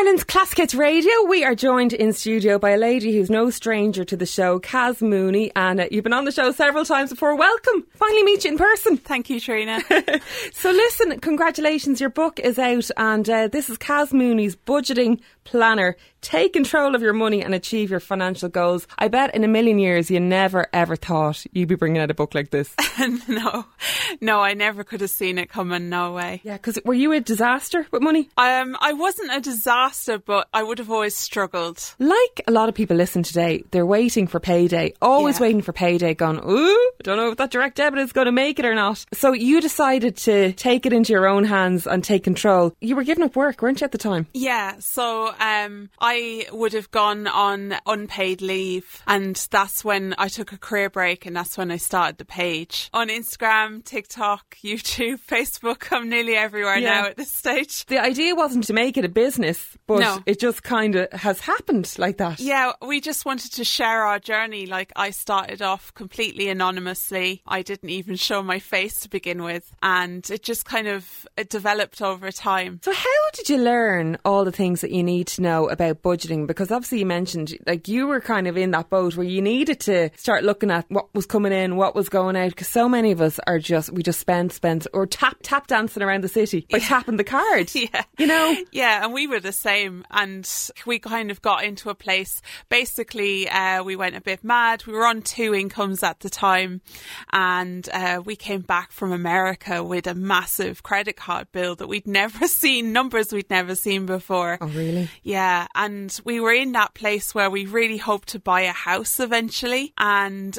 Ireland's Classic Hits Radio. We are joined in studio by a lady who's no stranger to the show, Caz Mooney. And you've been on the show several times before. Welcome. Finally meet you in person. Thank you, Trina. So listen, congratulations. Your book is out and this is Caz Mooney's Budgeting Planner. Take control of your money and achieve your financial goals. I bet in a million years you never ever thought you'd be bringing out a book like this. No, I never could have seen it coming, no way. Yeah, because were you a disaster with money? I wasn't a disaster, but I would have always struggled. Like a lot of people listen today, they're waiting for payday, waiting for payday, going, ooh, I don't know if that direct debit is going to make it or not. So you decided to take it into your own hands and take control. You were giving up work, weren't you, at the time? Yeah, so I would have gone on unpaid leave, and that's when I took a career break, and that's when I started the page. On Instagram, TikTok, YouTube, Facebook, I'm nearly everywhere now at this stage. The idea wasn't to make it a business, but it just kind of has happened like that. Yeah, we just wanted to share our journey. Like, I started off completely anonymously. I didn't even show my face to begin with, and it just kind of developed over time. So how did you learn all the things that you need to know about budgeting? Because obviously you mentioned like you were kind of in that boat where you needed to start looking at what was coming in, what was going out, because so many of us are just we spend or tap dancing around the city by tapping the card. And we were the same, and we kind of got into a place basically we went a bit mad. We were on two incomes at the time, and we came back from America with a massive credit card bill that we'd never seen before. Oh really? Yeah. And we were in that place where we really hoped to buy a house eventually. And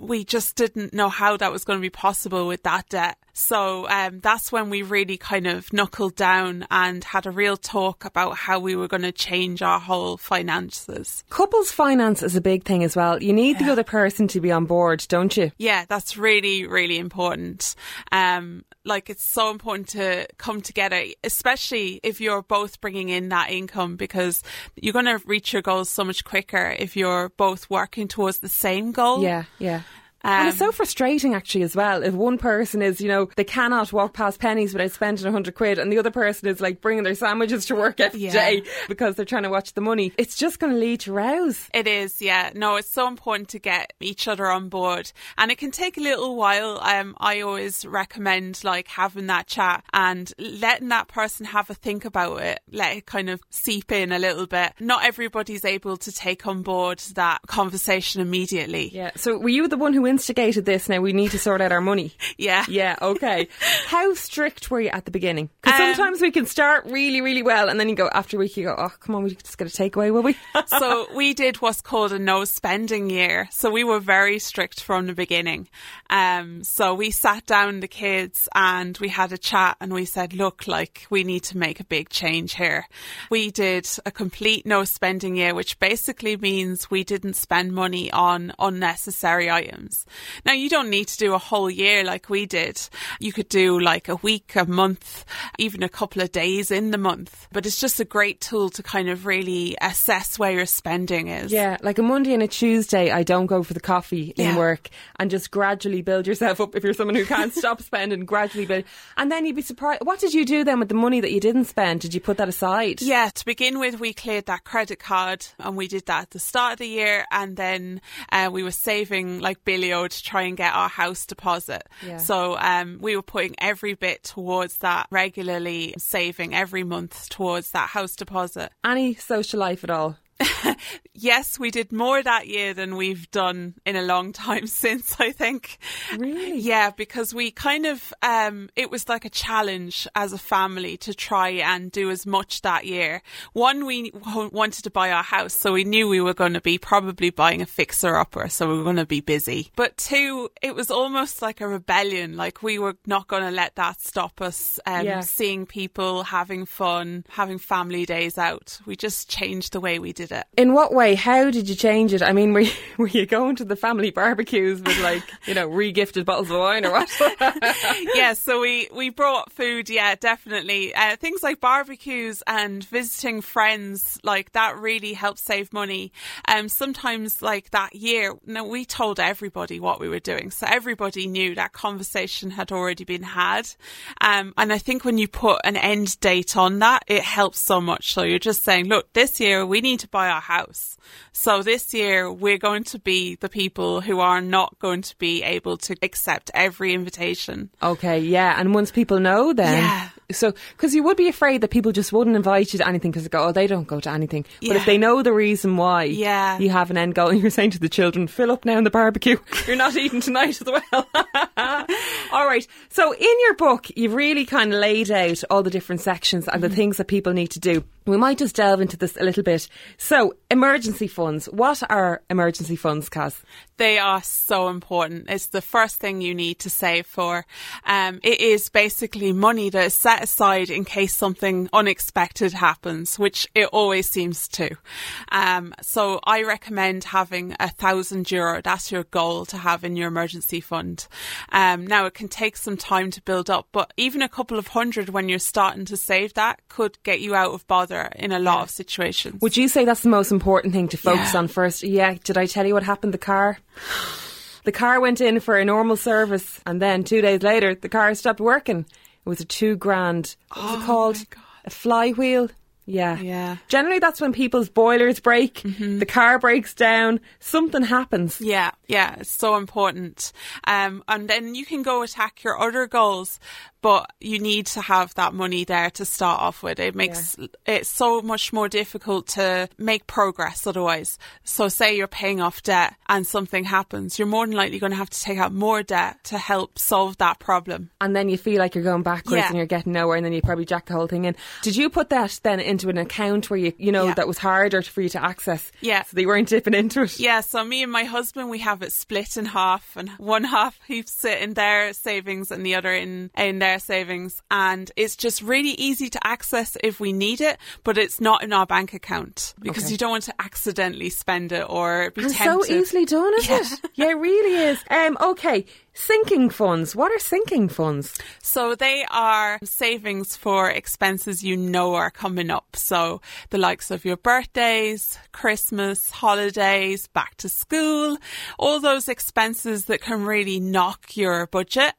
we just didn't know how that was going to be possible with that debt. So that's when we really kind of knuckled down and had a real talk about how we were going to change our whole finances. Couples finance is a big thing as well. You need the other person to be on board, don't you? Yeah, that's really, really important. Like, it's so important to come together, especially if you're both bringing in that income, because you're going to reach your goals so much quicker if you're both working towards the same goal. Yeah. And it's so frustrating actually as well if one person is, they cannot walk past pennies without spending 100 quid, and the other person is like bringing their sandwiches to work every day because they're trying to watch the money. It's just going to lead to rows. It is, yeah. No, it's so important to get each other on board, and it can take a little while. I always recommend like having that chat and letting that person have a think about it, let it kind of seep in a little bit. Not everybody's able to take on board that conversation immediately. Yeah. So were you the one who instigated this? Now we need to sort out our money. Yeah. Okay. How strict were you at the beginning? Because sometimes we can start really, really well, and then you go after a week, you go, oh come on, we just got to take away, will we? So we did what's called a no spending year. So we were very strict from the beginning. So we sat down the kids and we had a chat, and we said, look, like we need to make a big change here. We did a complete no spending year, which basically means we didn't spend money on unnecessary items. Now, you don't need to do a whole year like we did. You could do like a week, a month, even a couple of days in the month. But it's just a great tool to kind of really assess where your spending is. Yeah, like a Monday and a Tuesday, I don't go for the coffee in work, and just gradually build yourself up if you're someone who can't stop spending, gradually build. And then you'd be surprised. What did you do then with the money that you didn't spend? Did you put that aside? Yeah, to begin with, we cleared that credit card, and we did that at the start of the year. And then we were saving like billions to try and get our house deposit. So we were putting every bit towards that regularly, saving every month towards that house deposit. Any social life at all? Yes, we did more that year than we've done in a long time since, I think. Really? Yeah, because we kind of, it was like a challenge as a family to try and do as much that year. One, we wanted to buy our house, so we knew we were going to be probably buying a fixer-upper, so we were going to be busy. But two, it was almost like a rebellion, like we were not going to let that stop us seeing people, having fun, having family days out. We just changed the way we did changed it. In what way? How did you change it? I mean, were you going to the family barbecues with like, you know, regifted bottles of wine or what? Yeah, so we brought food, yeah, definitely. Things like barbecues and visiting friends, like that really helps save money. Sometimes like that year, no, we told everybody what we were doing. So everybody knew that conversation had already been had. And I think when you put an end date on that, it helps so much. So you're just saying, look, this year we need to buy our house. So this year we're going to be the people who are not going to be able to accept every invitation. Okay, yeah. And once people know then... Yeah. So, because you would be afraid that people just wouldn't invite you to anything because they go, oh, they don't go to anything. Yeah. But if they know the reason why, yeah, you have an end goal. And you're saying to the children, fill up now in the barbecue. You're not eating tonight as well. All right. So in your book, you've really kind of laid out all the different sections and the things that people need to do. We might just delve into this a little bit. So, emergency funds. What are emergency funds, Caz? They are so important. It's the first thing you need to save for. It is basically money that is set aside in case something unexpected happens, which it always seems to. So I recommend having €1,000. That's your goal to have in your emergency fund. Now, it can take some time to build up, but even a couple of hundred when you're starting to save that could get you out of bother in a lot of situations. Would you say that's the most important thing to focus on first? Yeah, did I tell you what happened? The car went in for a normal service and then 2 days later the car stopped working. It was a $2,000, what was it called? A flywheel. Yeah. Generally, that's when people's boilers break, the car breaks down, something happens. Yeah, it's so important. And then you can go attack your other goals, but you need to have that money there to start off with. It makes it so much more difficult to make progress otherwise. So say you're paying off debt and something happens, you're more than likely going to have to take out more debt to help solve that problem. And then you feel like you're going backwards and you're getting nowhere, and then you probably jack the whole thing in. Did you put that then into an account where you know that was harder for you to access, so they weren't dipping into it? So me and my husband, we have it split in half, and one half he sits in their savings and the other in their savings, and it's just really easy to access if we need it, but it's not in our bank account because you don't want to accidentally spend it or be tempted. It's so easily done, isn't it? Yeah, it really is. Okay. Sinking funds. What are sinking funds? So they are savings for expenses you know are coming up. So the likes of your birthdays, Christmas, holidays, back to school, all those expenses that can really knock your budget.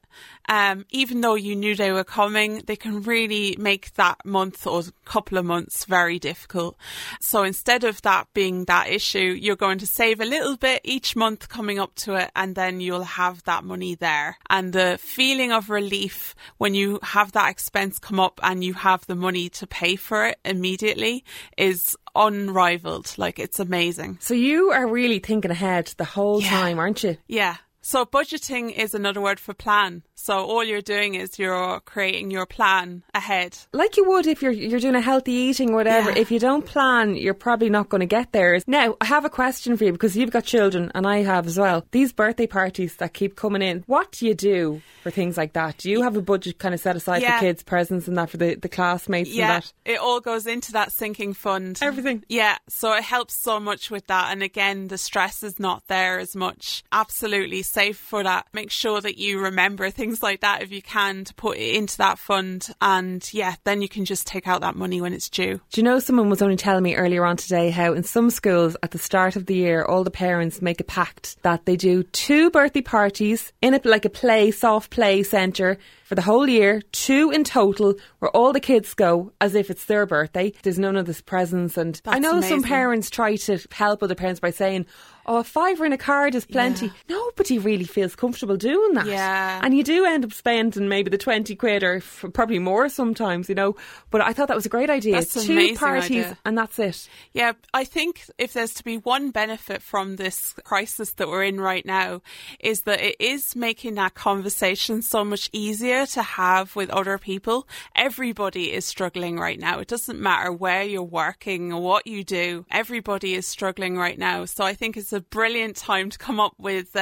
Even though you knew they were coming, they can really make that month or couple of months very difficult. So instead of that being that issue, you're going to save a little bit each month coming up to it, and then you'll have that money there. And the feeling of relief when you have that expense come up and you have the money to pay for it immediately is unrivaled. Like, it's amazing. So you are really thinking ahead the whole time, aren't you? Yeah. So budgeting is another word for plan. So all you're doing is you're creating your plan ahead. Like you would if you're doing a healthy eating or whatever. Yeah. If you don't plan, you're probably not going to get there. Now, I have a question for you because you've got children and I have as well. These birthday parties that keep coming in, what do you do for things like that? Do you have a budget kind of set aside for kids' presents and that for the classmates and that? It all goes into that sinking fund. Everything. Yeah, so it helps so much with that. And again, the stress is not there as much. Absolutely. Save for that. Make sure that you remember things like that if you can to put it into that fund, and then you can just take out that money when it's due. Do you know, someone was only telling me earlier on today how in some schools at the start of the year all the parents make a pact that they do 2 birthday parties in like a play, soft play centre for the whole year, 2 in total, where all the kids go as if it's their birthday. There's none of this presents, and that's I know amazing. Some parents try to help other parents by saying, oh, a fiver in a card is plenty. Yeah. Nobody really feels comfortable doing that. Yeah. And you do end up spending maybe the £20 or probably more sometimes, you know. But I thought that was a great idea. That's an amazing 2 parties idea. And that's it. Yeah, I think if there's to be one benefit from this crisis that we're in right now is that it is making that conversation so much easier to have with other people. Everybody is struggling right now. It doesn't matter where you're working or what you do. Everybody is struggling right now. So I think it's a brilliant time to come up with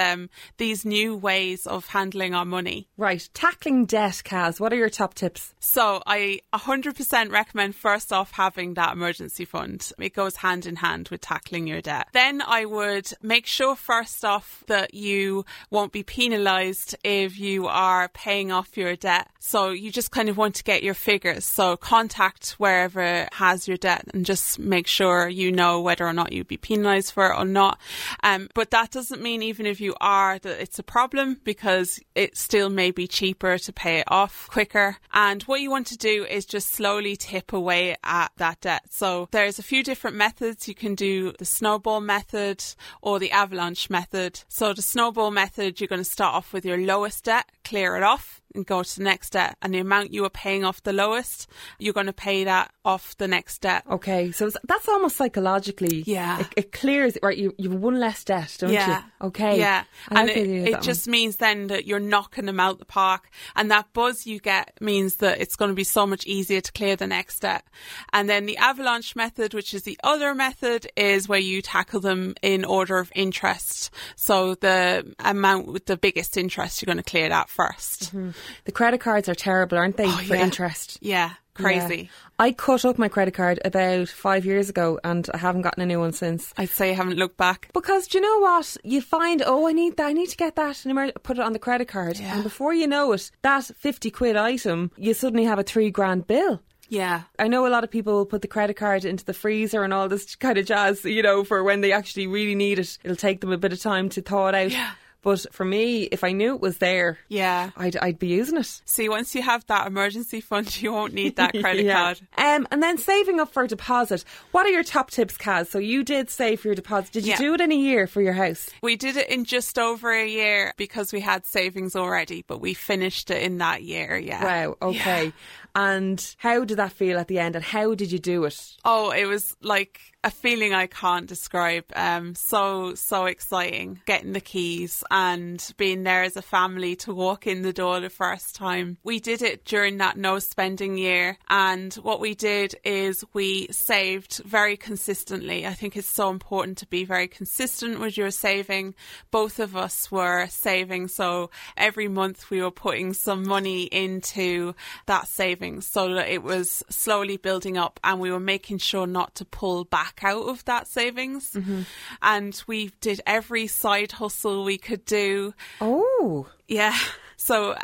these new ways of handling our money. Right. Tackling debt, Caz. What are your top tips? So I 100% recommend first off having that emergency fund. It goes hand in hand with tackling your debt. Then I would make sure first off that you won't be penalised if you are paying off your debt. So you just kind of want to get your figures. So contact wherever has your debt and just make sure you know whether or not you'd be penalised for it or not. But that doesn't mean even if you are that it's a problem, because it still may be cheaper to pay it off quicker. And what you want to do is just slowly tip away at that debt. So there's a few different methods. You can do the snowball method or the avalanche method. So the snowball method, you're going to start off with your lowest debt, clear it off, and go to the next debt. And the amount you are paying off the lowest, you're going to pay that off the next debt. Okay, so that's almost psychologically, yeah, it clears, right? You have one less debt, don't yeah. you? Okay, yeah, and it just means then that you're knocking them out the park, and that buzz you get means that it's going to be so much easier to clear the next debt. And then the avalanche method, which is the other method, is where you tackle them in order of interest. So the amount with the biggest interest, you're going to clear that first. Mm-hmm. The credit cards are terrible, aren't they, for yeah. interest? Yeah, crazy. Yeah. I cut up my credit card about 5 years ago and I haven't gotten a new one since. I'd say I haven't looked back. Because do you know what? You find, oh, I need to get that, and put it on the credit card. Yeah. And before you know it, that 50 quid item, you suddenly have a $3,000 bill. Yeah. I know a lot of people put the credit card into the freezer and all this kind of jazz, for when they actually really need it. It'll take them a bit of time to thaw it out. Yeah. But for me, if I knew it was there, yeah, I'd be using it. See, once you have that emergency fund, you won't need that credit yeah. card. And then saving up for a deposit. What are your top tips, Caz? So you did save for your deposit. Did you yeah. do it in a year for your house? We did it in just over a year because we had savings already, but we finished it in that year, yeah. Wow, okay. Yeah. And how did that feel at the end, and how did you do it? Oh, it was like a feeling I can't describe. So exciting, getting the keys and being there as a family to walk in the door the first time. We did it during that no spending year, and what we did is we saved very consistently. I think it's so important to be very consistent with your saving. Both of us were saving, so every month we were putting some money into that saving, so that it was slowly building up, and we were making sure not to pull back out of that savings. Mm-hmm. And we did every side hustle we could do. Oh. Yeah. So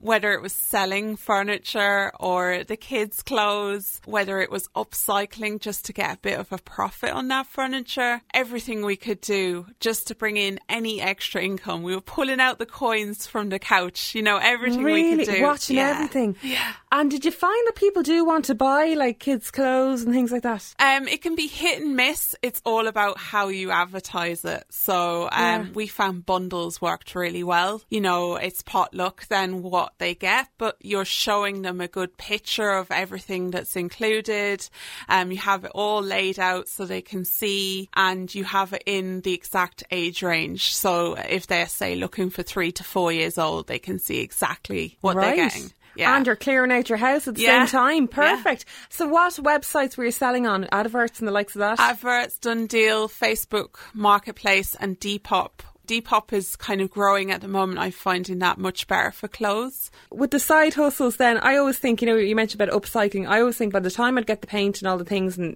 whether it was selling furniture or the kids' clothes, whether it was upcycling just to get a bit of a profit on that furniture, everything we could do just to bring in any extra income. We were pulling out the coins from the couch, everything really, we could do. Watching yeah. everything. Yeah. And did you find that people do want to buy like kids' clothes and things like that? It can be hit and miss. It's all about how you advertise it. So yeah. we found bundles worked really well. It's potluck then what they get, but you're showing them a good picture of everything that's included. You have it all laid out so they can see, and you have it in the exact age range. So if they're, say, looking for 3 to 4 years old, they can see exactly what right. they're getting. Yeah. And you're clearing out your house at the yeah. same time. Perfect. Yeah. So what websites were you selling on? Adverts and the likes of that? Adverts, Done Deal, Facebook Marketplace and Depop. Depop is kind of growing at the moment. I'm finding that much better for clothes. With the side hustles then, I always think, you mentioned about upcycling. I always think by the time I'd get the paint and all the things and,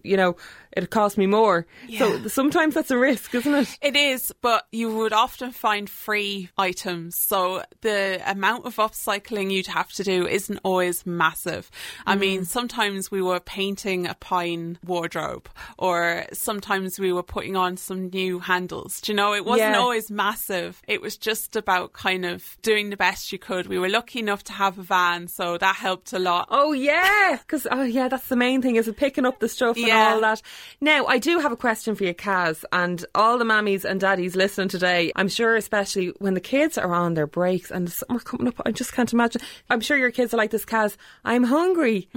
it'd cost me more. Yeah. So sometimes that's a risk, isn't it? It is, but you would often find free items. So the amount of upcycling you'd have to do isn't always massive. I mean, sometimes we were painting a pine wardrobe, or sometimes we were putting on some new handles. Do you know, it wasn't yeah. always massive. It was just about kind of doing the best you could. We were lucky enough to have a van, so that helped a lot. Oh yeah, because that's the main thing, is picking up the stuff and yeah. all that. Now I do have a question for you, Caz, and all the mammies and daddies listening today, I'm sure, especially when the kids are on their breaks and the summer coming up, I just can't imagine. I'm sure your kids are like this, Caz. I'm hungry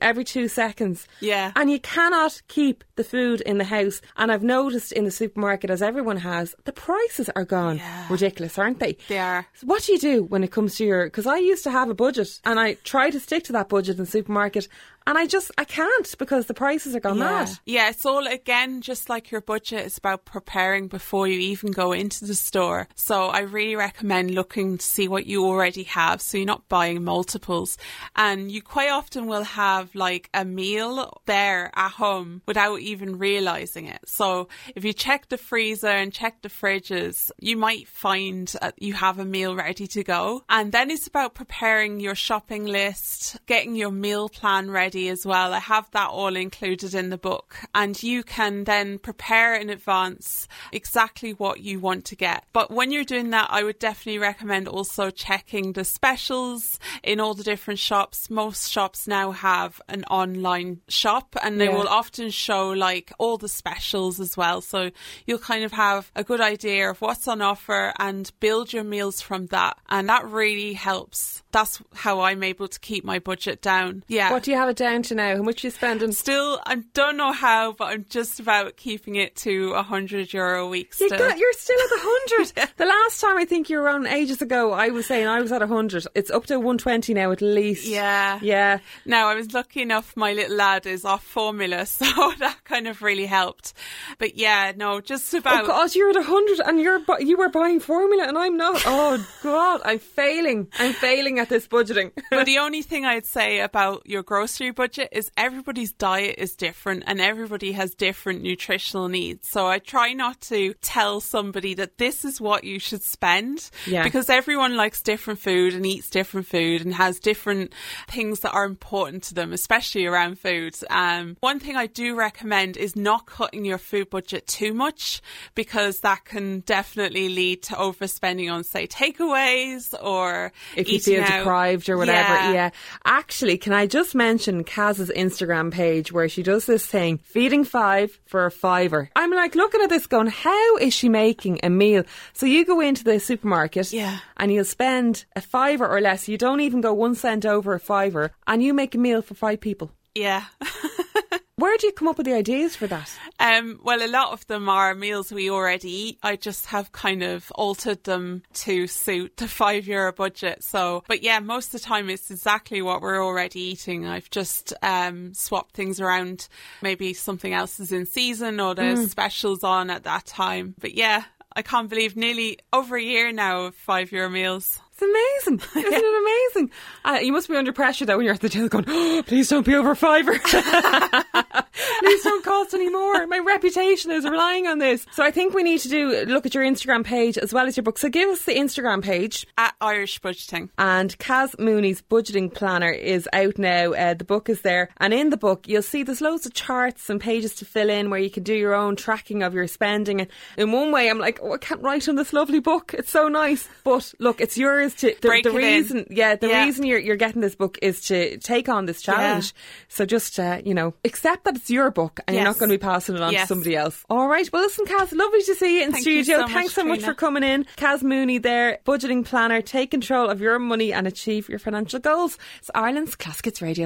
every 2 seconds. Yeah. And you cannot keep the food in the house. And I've noticed in the supermarket, as everyone has, the prices are gone yeah. ridiculous, aren't they? They are. So what do you do when it comes to your... Because I used to have a budget and I try to stick to that budget in the supermarket, And I can't, because the prices are gone mad. Yeah, it's all, again, just like your budget, it's about preparing before you even go into the store. So I really recommend looking to see what you already have, so you're not buying multiples. And you quite often will have like a meal there at home without even realising it. So if you check the freezer and check the fridges, you might find you have a meal ready to go. And then it's about preparing your shopping list, getting your meal plan ready as well. I have that all included in the book, and you can then prepare in advance exactly what you want to get. But when you're doing that, I would definitely recommend also checking the specials in all the different shops. Most shops now have an online shop, and they will often show like all the specials as well. So you'll kind of have a good idea of what's on offer and build your meals from that. And that really helps. That's how I'm able to keep my budget down. Yeah. What do you have it down to now? How much are you spending? Still, I don't know how, but I'm just about keeping it to €100 a week still. You're still at 100. Yeah. The last time I think you were on ages ago, I was saying I was at 100. It's up to 120 now at least. Yeah. Yeah. Now, I was lucky enough, my little lad is off formula, so that kind of really helped. But yeah, no, just about... Oh God, you're at 100 and you were buying formula and I'm not. Oh God, I'm failing. I'm failing at this budgeting. But the only thing I'd say about your grocery budget is everybody's diet is different and everybody has different nutritional needs. So I try not to tell somebody that this is what you should spend, because everyone likes different food and eats different food and has different things that are important to them, especially around food. One thing I do recommend is not cutting your food budget too much, because that can definitely lead to overspending on, say, takeaways or if you feel deprived or whatever. Yeah. Actually, can I just mention Caz's Instagram page where she does this thing, feeding five for a $5. I'm like looking at this going, how is she making a meal? So you go into the supermarket and you'll spend a $5 or less. You don't even go 1 cent over a $5 and you make a meal for 5 people. Yeah. Where do you come up with the ideas for that? Well, a lot of them are meals we already eat. I just have kind of altered them to suit the €5 budget. So, but yeah, most of the time it's exactly what we're already eating. I've just swapped things around. Maybe something else is in season or there's specials on at that time. But yeah, I can't believe nearly over a year now of €5 meals. It's amazing. Isn't it amazing? You must be under pressure though when you're at the till going, oh, please don't be over €5. Please don't cost any more. My reputation is relying on this. So I think we need to look at your Instagram page as well as your book. So give us the Instagram page. At Irish Budgeting. And Caz Mooney's Budgeting Planner is out now. The book is there. And in the book, you'll see there's loads of charts and pages to fill in where you can do your own tracking of your spending. And in one way, I'm like, oh, I can't write on this lovely book. It's so nice. But look, it's yours. The reason you're getting this book is to take on this challenge. So just accept that it's your book and you're not going to be passing it on to somebody else. Alright, well listen, Caz, lovely to see you in studio. Thanks so much for coming in. Caz Mooney there, budgeting planner. Take control of your money and achieve your financial goals. It's Ireland's Classic Hits Radio.